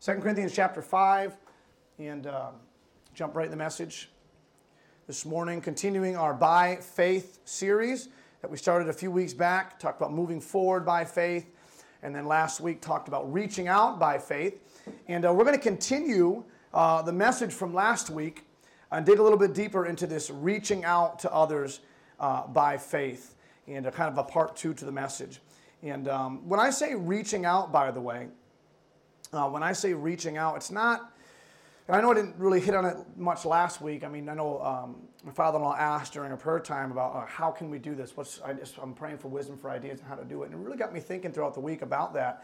2 Corinthians chapter 5, and jump right in the message this morning, continuing our By Faith series that we started a few weeks back, talked about moving forward by faith, and then last week talked about reaching out by faith. And we're going to continue the message from last week and dig a little bit deeper into this reaching out to others by faith, and kind of a part two to the message. And when I say reaching out, by the way, it's not, and I know I didn't really hit on it much last week. I mean, I know my father-in-law asked during a prayer time about how can we do this? I'm praying for wisdom for ideas on how to do it. And it really got me thinking throughout the week about that.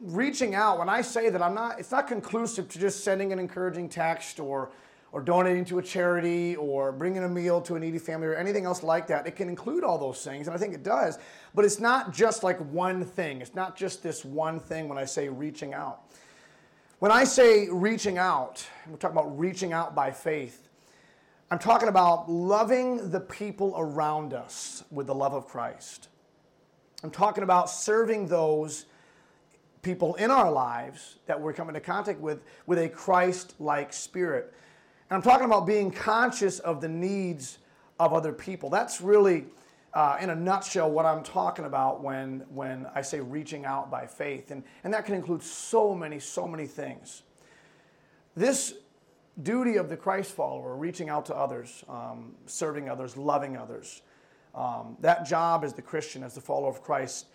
Reaching out, when I say that, it's not conclusive to just sending an encouraging text or donating to a charity, or bringing a meal to a needy family, or anything else like that. It can include all those things, and I think it does. But it's not just like one thing. It's not just this one thing when I say reaching out. When I say reaching out, we're talking about reaching out by faith. I'm talking about loving the people around us with the love of Christ. I'm talking about serving those people in our lives that we're coming into contact with a Christ-like spirit. And I'm talking about being conscious of the needs of other people. That's really, in a nutshell, what I'm talking about when I say reaching out by faith. And that can include so many things. This duty of the Christ follower, reaching out to others, serving others, loving others, that job as the Christian, as the follower of Christ,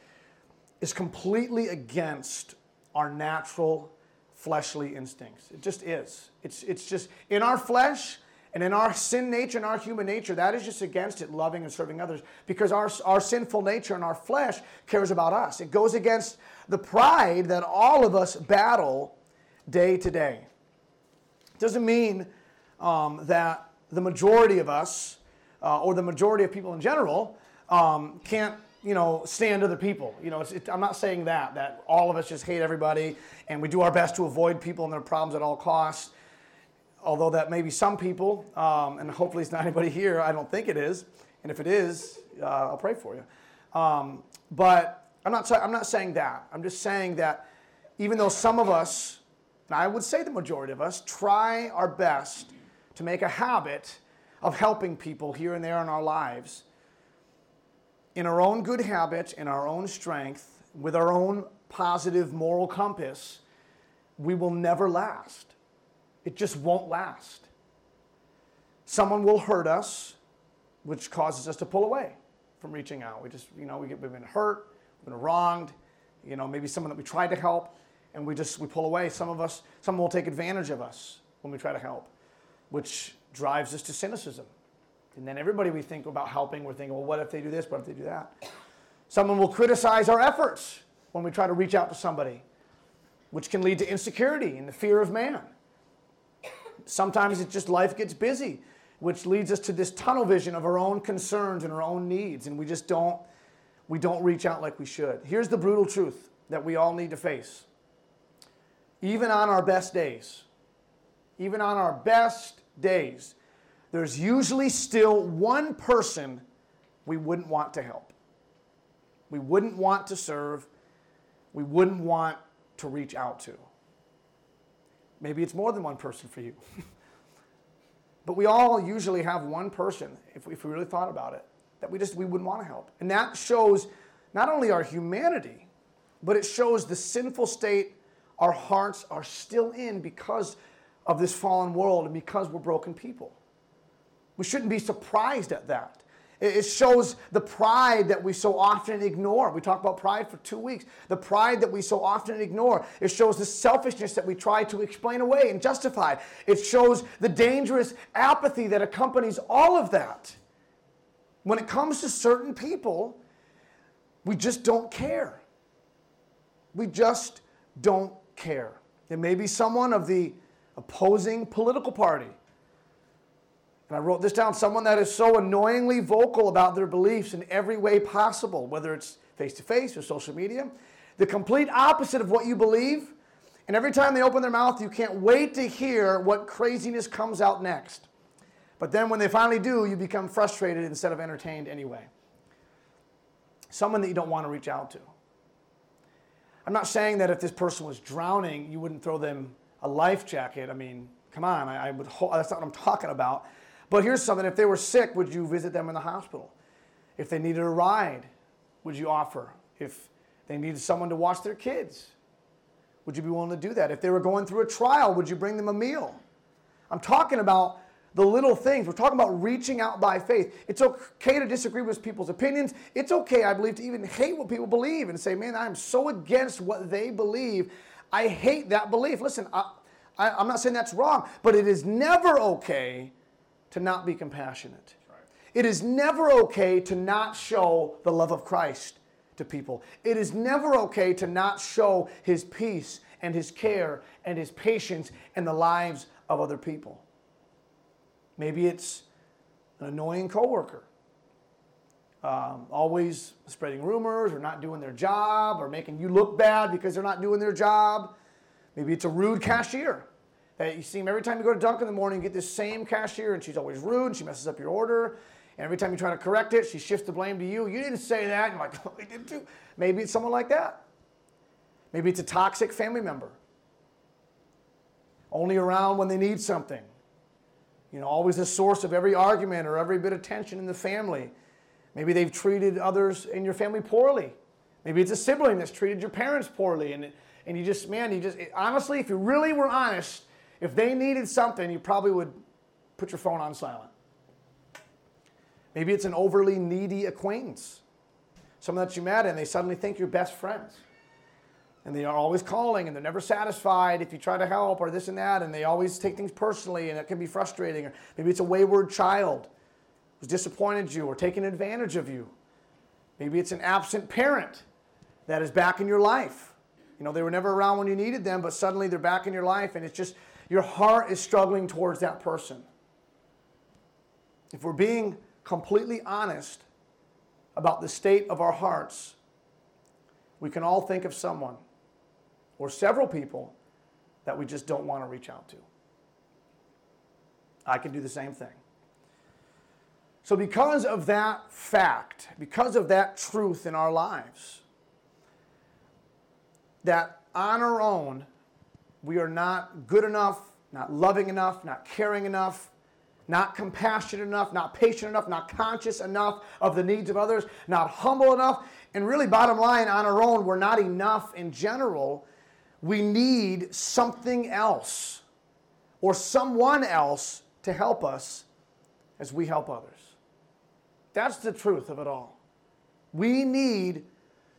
is completely against our natural fleshly instincts. It just is. It's just in our flesh and in our sin nature and our human nature, that is just against it, loving and serving others, because our sinful nature and our flesh cares about us. It goes against the pride that all of us battle day to day. It doesn't mean that the majority of us or the majority of people in general can't stand other people. I'm not saying that all of us just hate everybody and we do our best to avoid people and their problems at all costs, although that may be some people, and hopefully it's not anybody here. I don't think it is, and if it is, I'll pray for you. But I'm not saying that. I'm just saying that even though some of us, and I would say the majority of us, try our best to make a habit of helping people here and there in our lives, in our own good habits, in our own strength, with our own positive moral compass, we will never last. It just won't last. Someone will hurt us, which causes us to pull away from reaching out. We just, we've been hurt, we've been wronged, maybe someone that we tried to help, and we pull away. Someone will take advantage of us when we try to help, which drives us to cynicism. And then everybody we think about helping, we're thinking, well, what if they do this? What if they do that? Someone will criticize our efforts when we try to reach out to somebody, which can lead to insecurity and the fear of man. Sometimes it's just life gets busy, which leads us to this tunnel vision of our own concerns and our own needs, and we don't reach out like we should. Here's the brutal truth that we all need to face. Even on our best days, there's usually still one person we wouldn't want to help. We wouldn't want to serve. We wouldn't want to reach out to. Maybe it's more than one person for you. But we all usually have one person, if we really thought about it, that we wouldn't want to help. And that shows not only our humanity, but it shows the sinful state our hearts are still in because of this fallen world and because we're broken people. We shouldn't be surprised at that. It shows the pride that we so often ignore. We talked about pride for 2 weeks. The pride that we so often ignore. It shows the selfishness that we try to explain away and justify. It shows the dangerous apathy that accompanies all of that. When it comes to certain people, we just don't care. We just don't care. It may be someone of the opposing political party. And I wrote this down, someone that is so annoyingly vocal about their beliefs in every way possible, whether it's face-to-face or social media, the complete opposite of what you believe, and every time they open their mouth, you can't wait to hear what craziness comes out next. But then when they finally do, you become frustrated instead of entertained anyway. Someone that you don't want to reach out to. I'm not saying that if this person was drowning, you wouldn't throw them a life jacket. I mean, come on, I would. That's not what I'm talking about. But here's something. If they were sick, would you visit them in the hospital? If they needed a ride, would you offer? If they needed someone to watch their kids, would you be willing to do that? If they were going through a trial, would you bring them a meal? I'm talking about the little things. We're talking about reaching out by faith. It's okay to disagree with people's opinions. It's okay, I believe, to even hate what people believe and say, man, I'm so against what they believe. I hate that belief. Listen, I'm not saying that's wrong, but it is never okay to not be compassionate. Right. It is never okay to not show the love of Christ to people. It is never okay to not show his peace and his care and his patience in the lives of other people. Maybe it's an annoying coworker, always spreading rumors or not doing their job or making you look bad because they're not doing their job. Maybe it's a rude cashier that you see him every time you go to Dunkin' in the morning, you get this same cashier and she's always rude and she messes up your order. And every time you try to correct it, she shifts the blame to you. You didn't say that. And you're like, oh, I did too. Maybe it's someone like that. Maybe it's a toxic family member. Only around when they need something. You know, always the source of every argument or every bit of tension in the family. Maybe they've treated others in your family poorly. Maybe it's a sibling that's treated your parents poorly. And you just, man, you just, honestly, if you really were honest, if they needed something, you probably would put your phone on silent. Maybe it's an overly needy acquaintance. Someone that you met and they suddenly think you're best friends. And they are always calling and they're never satisfied if you try to help or this and that. And they always take things personally and it can be frustrating. Or maybe it's a wayward child who's disappointed you or taken advantage of you. Maybe it's an absent parent that is back in your life. You know, they were never around when you needed them, but suddenly they're back in your life and it's just your heart is struggling towards that person. If we're being completely honest about the state of our hearts, we can all think of someone or several people that we just don't want to reach out to. I can do the same thing. So because of that fact, because of that truth in our lives, that on our own, we are not good enough, not loving enough, not caring enough, not compassionate enough, not patient enough, not conscious enough of the needs of others, not humble enough. And really, bottom line, on our own, we're not enough in general. We need something else or someone else to help us as we help others. That's the truth of it all. We need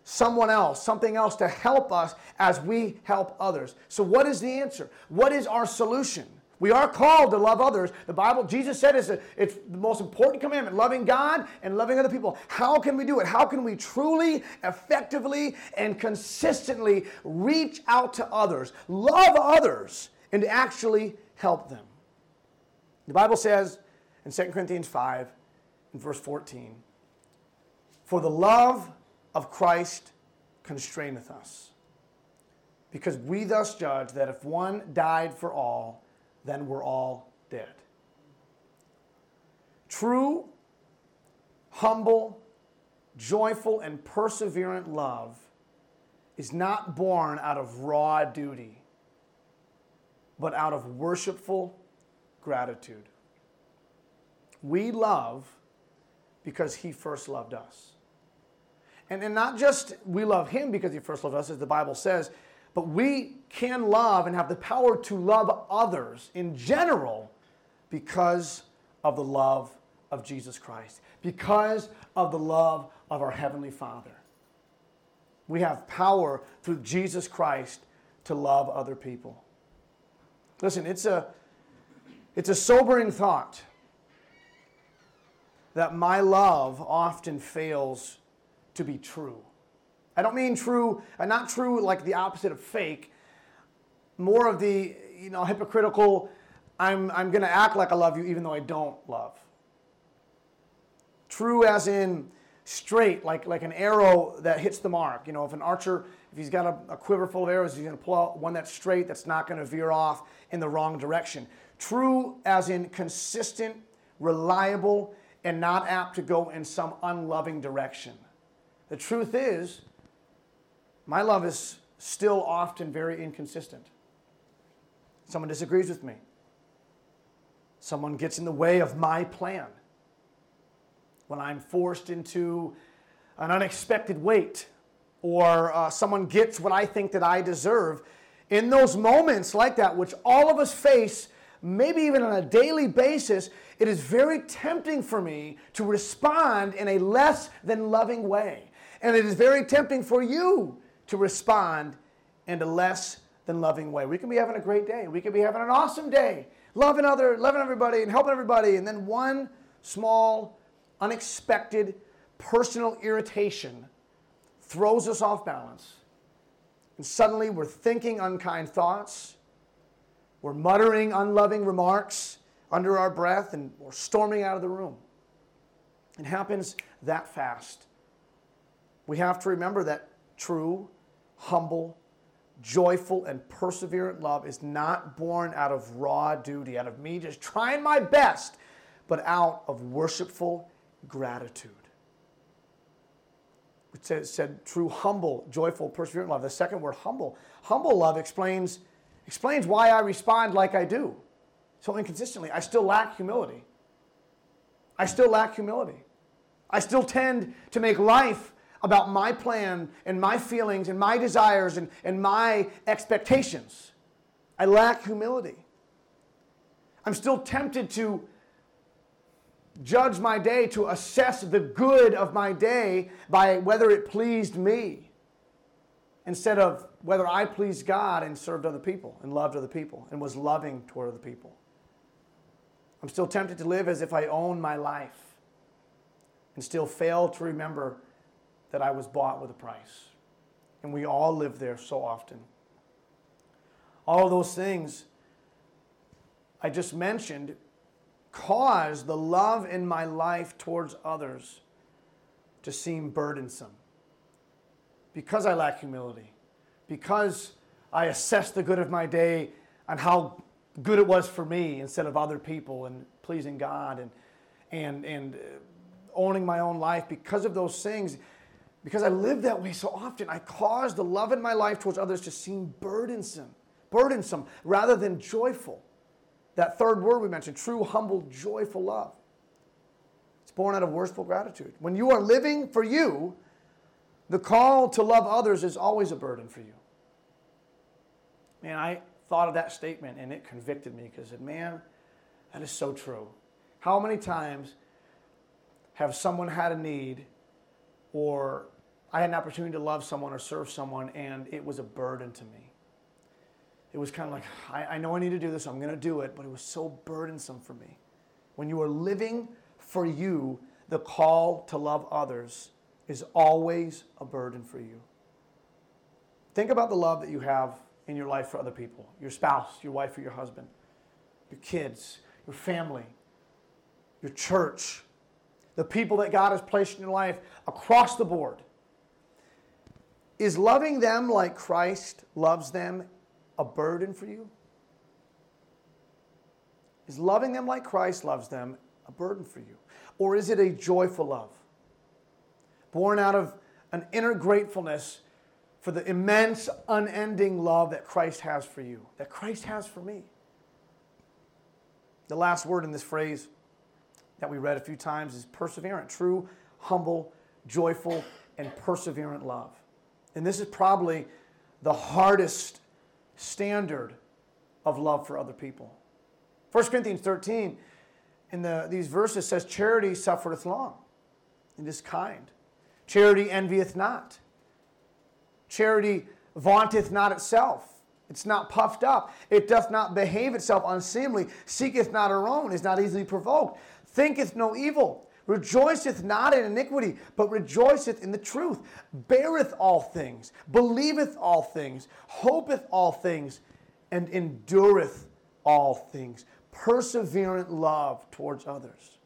someone else, something else to help us as we help others. So what is the answer? What is our solution? We are called to love others. The Bible, Jesus said, it's the most important commandment, loving God and loving other people. How can we do it? How can we truly, effectively, and consistently reach out to others, love others, and actually help them? The Bible says in 2 Corinthians 5, in verse 14, for the love of Christ constraineth us, because we thus judge that if one died for all, then we're all dead. True, humble, joyful, and perseverant love is not born out of raw duty, but out of worshipful gratitude. We love because he first loved us. And not just we love him because he first loved us, as the Bible says, but we can love and have the power to love others in general because of the love of Jesus Christ, because of the love of our Heavenly Father. We have power through Jesus Christ to love other people. Listen, it's a sobering thought that my love often fails to be true. I don't mean true, not true like the opposite of fake, more of the, you know, hypocritical, I'm going to act like I love you even though I don't love. True as in straight, like an arrow that hits the mark. You know, if an archer, if he's got a quiver full of arrows, he's going to pull out one that's straight, that's not going to veer off in the wrong direction. True as in consistent, reliable, and not apt to go in some unloving direction. The truth is, my love is still often very inconsistent. Someone disagrees with me. Someone gets in the way of my plan. When I'm forced into an unexpected wait, or someone gets what I think that I deserve, in those moments like that, which all of us face, maybe even on a daily basis, it is very tempting for me to respond in a less than loving way. And it is very tempting for you to respond in a less than loving way. We can be having a great day. We can be having an awesome day, loving everybody and helping everybody. And then one small, unexpected, personal irritation throws us off balance. And suddenly we're thinking unkind thoughts. We're muttering unloving remarks under our breath, and we're storming out of the room. It happens that fast. We have to remember that true, humble, joyful, and perseverant love is not born out of raw duty, out of me just trying my best, but out of worshipful gratitude. It said true, humble, joyful, perseverant love. The second word, humble. Humble love explains why I respond like I do so inconsistently. I still lack humility. I still tend to make life about my plan and my feelings and my desires and my expectations. I lack humility. I'm still tempted to judge my day, to assess the good of my day by whether it pleased me, instead of whether I pleased God and served other people and loved other people and was loving toward other people. I'm still tempted to live as if I own my life and still fail to remember that I was bought with a price. And we all live there so often. All of those things I just mentioned cause the love in my life towards others to seem burdensome. Because I lack humility, because I assess the good of my day on how good it was for me instead of other people and pleasing God and owning my own life, because of those things, because I live that way so often, I cause the love in my life towards others to seem burdensome rather than joyful. That third word we mentioned, true, humble, joyful love. It's born out of worshipful gratitude. When you are living for you, the call to love others is always a burden for you. Man, I thought of that statement and it convicted me, because I said, man, that is so true. How many times have someone had a need, or I had an opportunity to love someone or serve someone, and it was a burden to me? It was kind of like, I know I need to do this, so I'm going to do it, but it was so burdensome for me. When you are living for you, the call to love others is always a burden for you. Think about the love that you have in your life for other people, your spouse, your wife or your husband, your kids, your family, your church, the people that God has placed in your life across the board. Is loving them like Christ loves them a burden for you? Is loving them like Christ loves them a burden for you? Or is it a joyful love? Born out of an inner gratefulness for the immense, unending love that Christ has for you, that Christ has for me. The last word in this phrase that we read a few times is perseverant, true, humble, joyful, and perseverant love. And this is probably the hardest standard of love for other people. 1 Corinthians 13, in these verses, says, charity suffereth long and is kind. Charity envieth not. Charity vaunteth not itself. It's not puffed up. It doth not behave itself unseemly. Seeketh not her own. Is not easily provoked. Thinketh no evil. Rejoiceth not in iniquity, but rejoiceth in the truth. Beareth all things. Believeth all things. Hopeth all things. And endureth all things. Perseverant love towards others.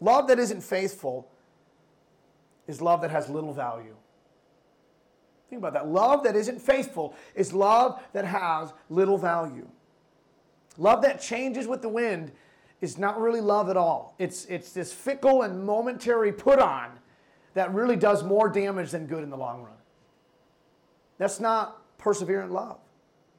Love that isn't faithful is love that has little value. Think about that. Love that isn't faithful is love that has little value. Love that changes with the wind is not really love at all. It's this fickle and momentary put on that really does more damage than good in the long run. That's not perseverant love.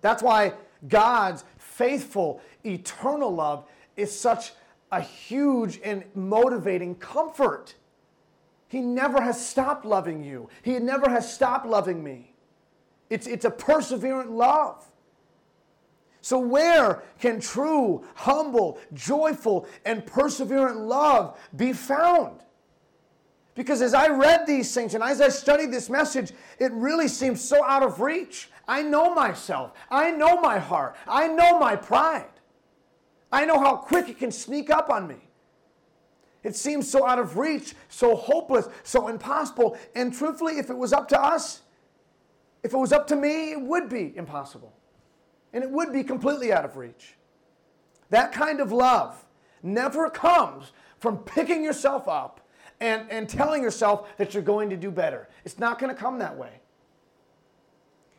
That's why God's faithful, eternal love is such a huge and motivating comfort. He never has stopped loving you. He never has stopped loving me. It's a perseverant love. So where can true, humble, joyful, and perseverant love be found? Because as I read these things and as I studied this message, it really seems so out of reach. I know myself. I know my heart. I know my pride. I know how quick it can sneak up on me. It seems so out of reach, so hopeless, so impossible. And truthfully, if it was up to us, if it was up to me, it would be impossible. And it would be completely out of reach. That kind of love never comes from picking yourself up and telling yourself that you're going to do better. It's not going to come that way.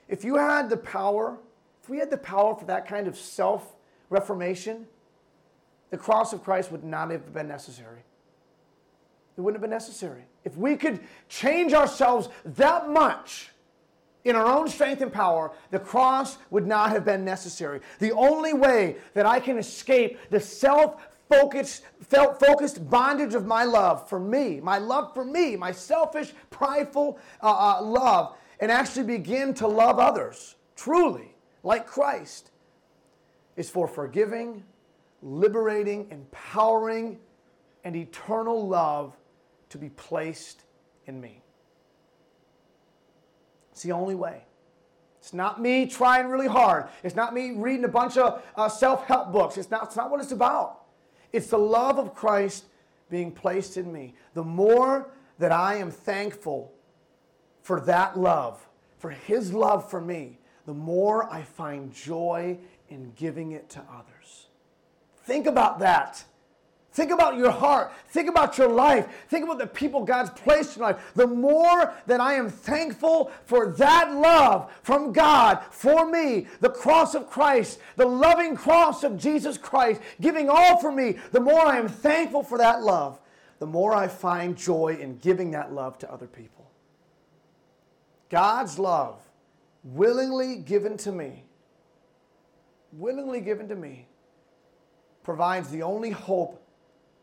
If you had the power, if we had the power for that kind of self-reformation, the cross of Christ would not have been necessary. It wouldn't have been necessary. If we could change ourselves that much in our own strength and power, the cross would not have been necessary. The only way that I can escape the self-focused bondage of my love for me, my love for me, my selfish, prideful love, and actually begin to love others truly like Christ, is for forgiving, liberating, empowering, and eternal love to be placed in me. It's the only way. It's not me trying really hard. It's not me reading a bunch of self-help books. It's not what it's about. It's the love of Christ being placed in me. The more that I am thankful for that love, for His love for me, the more I find joy in giving it to others. Think about that. Think about your heart. Think about your life. Think about the people God's placed in life. The more that I am thankful for that love from God for me, the cross of Christ, the loving cross of Jesus Christ, giving all for me, the more I am thankful for that love, the more I find joy in giving that love to other people. God's love, willingly given to me, provides the only hope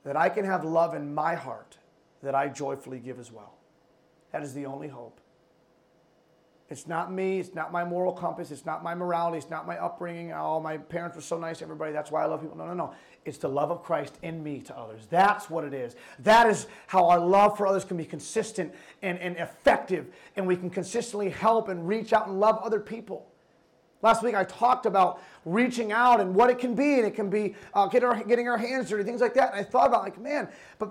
that I can have love in my heart that I joyfully give as well. That is the only hope. It's not me. It's not my moral compass. It's not my morality. It's not my upbringing. Oh, my parents were so nice to everybody. That's why I love people. No. It's the love of Christ in me to others. That's what it is. That is how our love for others can be consistent and effective, and we can consistently help and reach out and love other people. Last week I talked about reaching out and what it can be, and it can be getting our hands dirty, things like that. And I thought about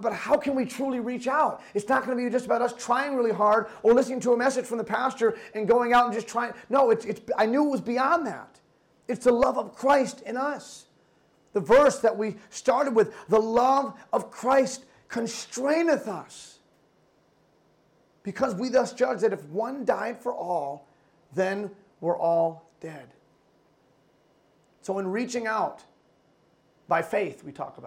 but how can we truly reach out? It's not going to be just about us trying really hard or listening to a message from the pastor and going out and just trying. No, I knew it was beyond that. It's the love of Christ in us. The verse that we started with, the love of Christ constraineth us, because we thus judge that if one died for all, then we're all dead. So in reaching out by faith, we're talking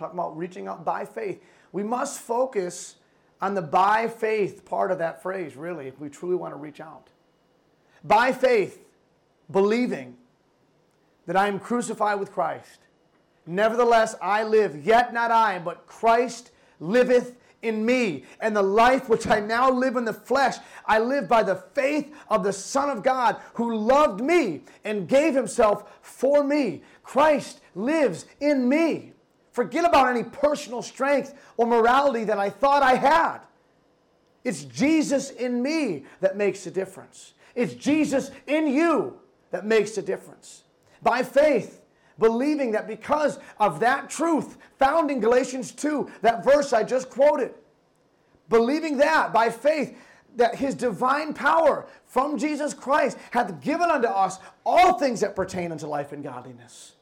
about reaching out by faith. We must focus on the by faith part of that phrase, really, if we truly want to reach out. By faith, believing that I am crucified with Christ. Nevertheless, I live, yet not I, but Christ liveth in me, and the life which I now live in the flesh, I live by the faith of the Son of God, who loved me and gave himself for me. Christ lives in me. Forget about any personal strength or morality that I thought I had. It's Jesus in me that makes a difference. It's Jesus in you that makes a difference. By faith, believing that because of that truth found in Galatians 2, that verse I just quoted, believing that by faith that his divine power from Jesus Christ hath given unto us all things that pertain unto life and godliness,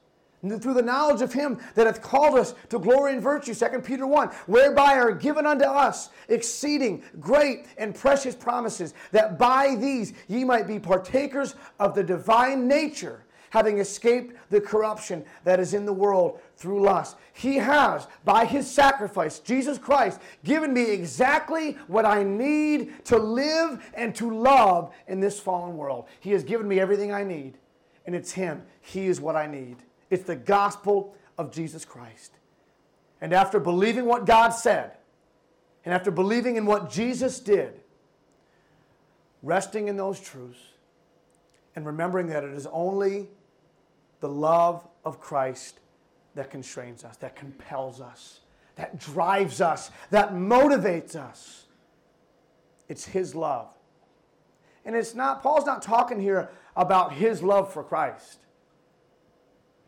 and through the knowledge of him that hath called us to glory and virtue, 2 Peter 1, whereby are given unto us exceeding great and precious promises, that by these ye might be partakers of the divine nature, having escaped the corruption that is in the world through lust. He has, by his sacrifice, Jesus Christ, given me exactly what I need to live and to love in this fallen world. He has given me everything I need, and it's him. He is what I need. It's the gospel of Jesus Christ. And after believing what God said, and after believing in what Jesus did, resting in those truths, and remembering that it is only the love of Christ that constrains us, that compels us, that drives us, that motivates us. It's his love. And it's not, Paul's not talking here about his love for Christ.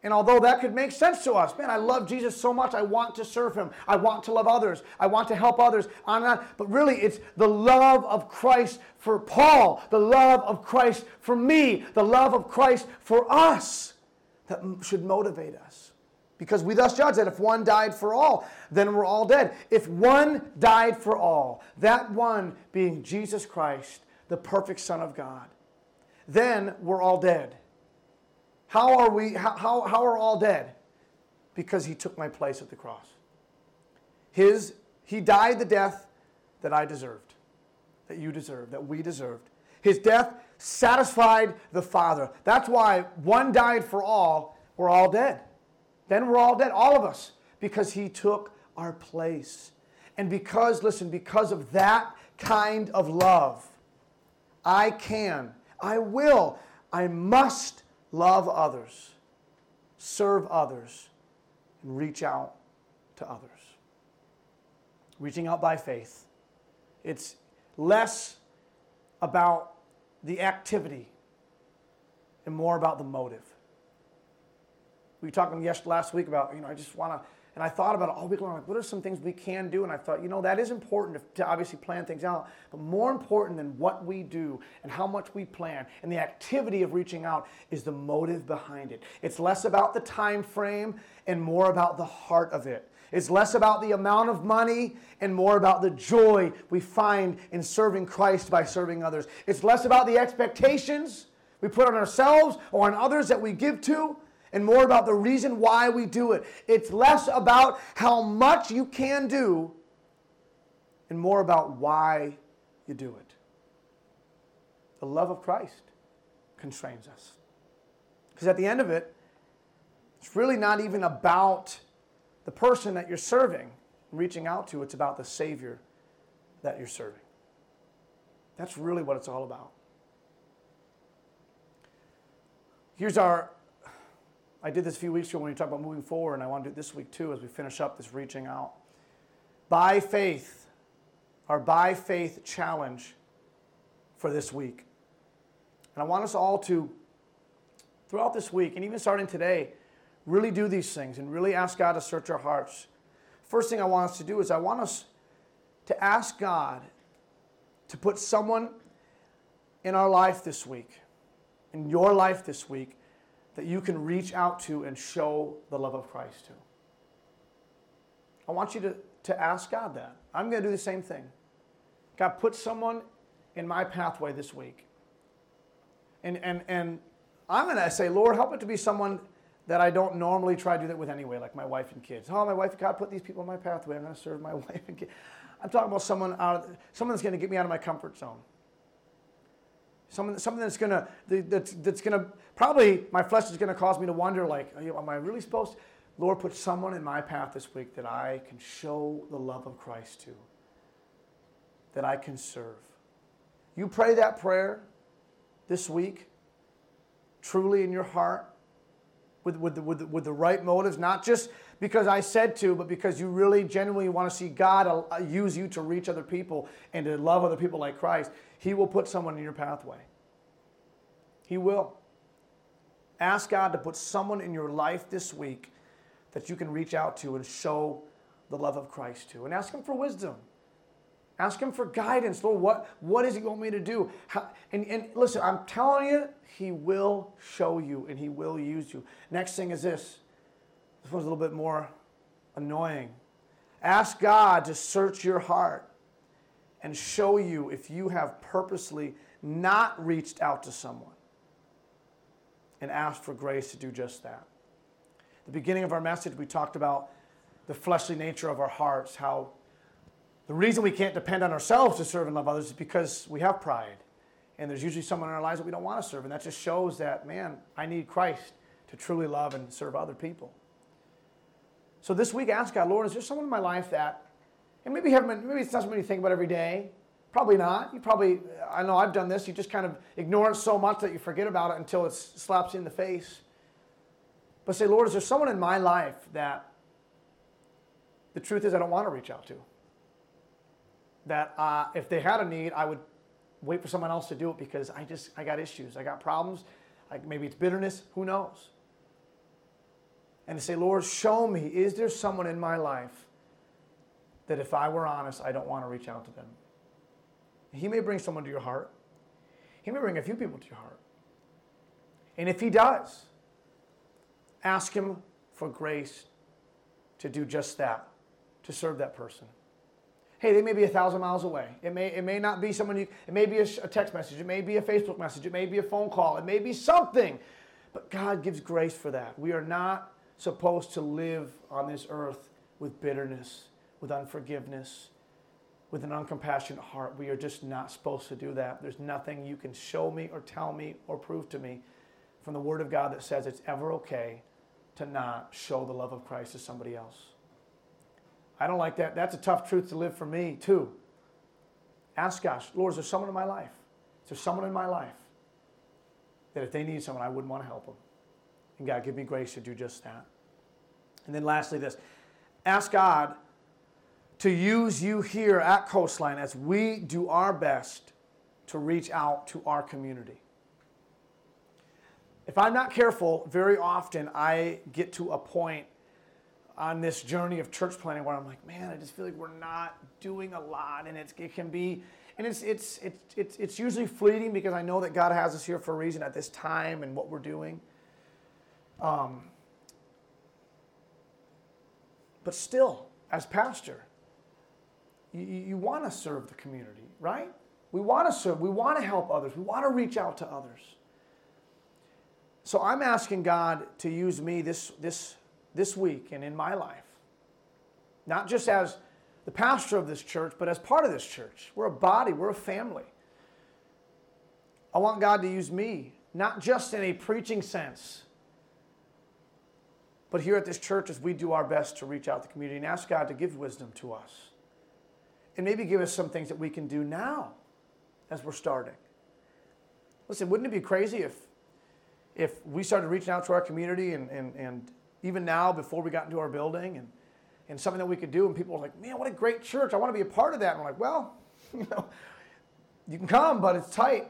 And although that could make sense to us, man, I love Jesus so much, I want to serve him. I want to love others. I want to help others, on and on. But really, it's the love of Christ for Paul, the love of Christ for me, the love of Christ for us that should motivate us. Because we thus judge that if one died for all, then we're all dead. If one died for all, that one being Jesus Christ, the perfect Son of God, then we're all dead. How are we? How are all dead? Because he took my place at the cross. He died the death that I deserved, that you deserved, that we deserved. His death satisfied the Father. That's why one died for all, we're all dead. Then we're all dead, all of us, because he took our place. And because, listen, because of that kind of love, I can, I will, I must love others, serve others, and reach out to others. Reaching out by faith. It's less about the activity and more about the motive. We were talking last week about, I just want to, and I thought about it all week long, what are some things we can do? And I thought, that is important to obviously plan things out, but more important than what we do and how much we plan and the activity of reaching out is the motive behind it. It's less about the time frame and more about the heart of it. It's less about the amount of money and more about the joy we find in serving Christ by serving others. It's less about the expectations we put on ourselves or on others that we give to, and more about the reason why we do it. It's less about how much you can do and more about why you do it. The love of Christ constrains us. Because at the end of it, it's really not even about the person that you're serving and reaching out to. It's about the Savior that you're serving. That's really what it's all about. Here's our... I did this a few weeks ago when we talked about moving forward, and I want to do it this week too as we finish up this reaching out. By faith, our by faith challenge for this week. And I want us all to, throughout this week, and even starting today, really do these things and really ask God to search our hearts. First thing I want us to do is I want us to ask God to put someone in our life this week, in your life this week, that you can reach out to and show the love of Christ to. I want you to ask God that. I'm going to do the same thing. God, put someone in my pathway this week. And I'm going to say, Lord, help it to be someone that I don't normally try to do that with anyway, like my wife and kids. Oh, my wife and God, put these people in my pathway. I'm going to serve my wife and kids. I'm talking about someone that's going to get me out of my comfort zone. Something that's gonna probably my flesh is gonna cause me to wonder, like, am I really supposed to? Lord, put someone in my path this week that I can show the love of Christ to, that I can serve. You pray that prayer this week, truly in your heart, with the right motives, not just because I said to, but because you really genuinely want to see God use you to reach other people and to love other people like Christ. He will put someone in your pathway. He will. Ask God to put someone in your life this week that you can reach out to and show the love of Christ to. And ask him for wisdom. Ask him for guidance. Lord, what does he want me to do? And listen, I'm telling you, he will show you and he will use you. Next thing is this. This one's a little bit more annoying. Ask God to search your heart and show you if you have purposely not reached out to someone. and ask for grace to do just that. At the beginning of our message, we talked about the fleshly nature of our hearts, how the reason we can't depend on ourselves to serve and love others is because we have pride. And there's usually someone in our lives that we don't want to serve. And that just shows that, man, I need Christ to truly love and serve other people. So this week, ask God, Lord, is there someone in my life that, and maybe it's not something you think about every day. Probably not. I know I've done this. You just kind of ignore it so much that you forget about it until it slaps you in the face. But say, Lord, is there someone in my life that the truth is I don't want to reach out to? That if they had a need, I would wait for someone else to do it because I got issues. I got problems. Maybe it's bitterness. Who knows? And to say, Lord, show me, is there someone in my life that if I were honest, I don't want to reach out to them? He may bring someone to your heart. He may bring a few people to your heart. And if he does, ask him for grace to do just that, to serve that person. Hey, they may be 1,000 miles away. It may not be someone you, it may be a text message. It may be a Facebook message. It may be a phone call. It may be something. But God gives grace for that. We are not supposed to live on this earth with bitterness, with unforgiveness, with an uncompassionate heart. We are just not supposed to do that. There's nothing you can show me or tell me or prove to me from the Word of God that says it's ever okay to not show the love of Christ to somebody else. I don't like that. That's a tough truth to live for me, too. Ask God, Lord, is there someone in my life? Is there someone in my life that if they need someone, I wouldn't want to help them? And God, give me grace to do just that. And then lastly, this. Ask God to use you here at Coastline as we do our best to reach out to our community. If I'm not careful, very often I get to a point on this journey of church planting where I'm like, man, I just feel like we're not doing a lot, and it's usually fleeting because I know that God has us here for a reason at this time and what we're doing. But still, as pastor, you want to serve the community, right? We want to serve. We want to help others. We want to reach out to others. So I'm asking God to use me this week and in my life, not just as the pastor of this church, but as part of this church. We're a body. We're a family. I want God to use me, not just in a preaching sense, but here at this church as we do our best to reach out to the community and ask God to give wisdom to us and maybe give us some things that we can do now as we're starting. Listen, wouldn't it be crazy if we started reaching out to our community and even now, before we got into our building, and something that we could do, and people were like, man, what a great church. I want to be a part of that. And we're like, well, you can come, but it's tight.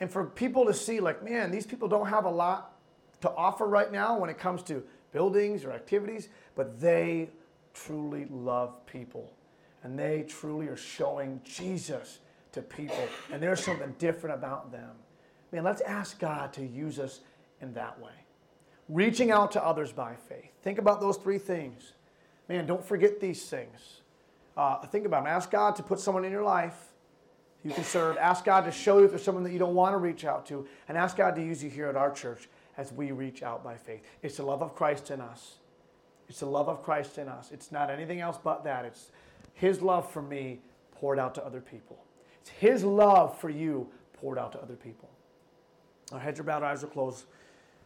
And for people to see, like, man, these people don't have a lot to offer right now when it comes to buildings or activities, but they truly love people. And they truly are showing Jesus to people. And there's something different about them. Man, let's ask God to use us in that way. Reaching out to others by faith. Think about those three things. Man, don't forget these things. Think about them. Ask God to put someone in your life you can serve. Ask God to show you if there's someone that you don't want to reach out to. And ask God to use you here at our church as we reach out by faith. It's the love of Christ in us. It's the love of Christ in us. It's not anything else but that. It's His love for me poured out to other people. It's His love for you poured out to other people. Our heads are bowed, our eyes are closed.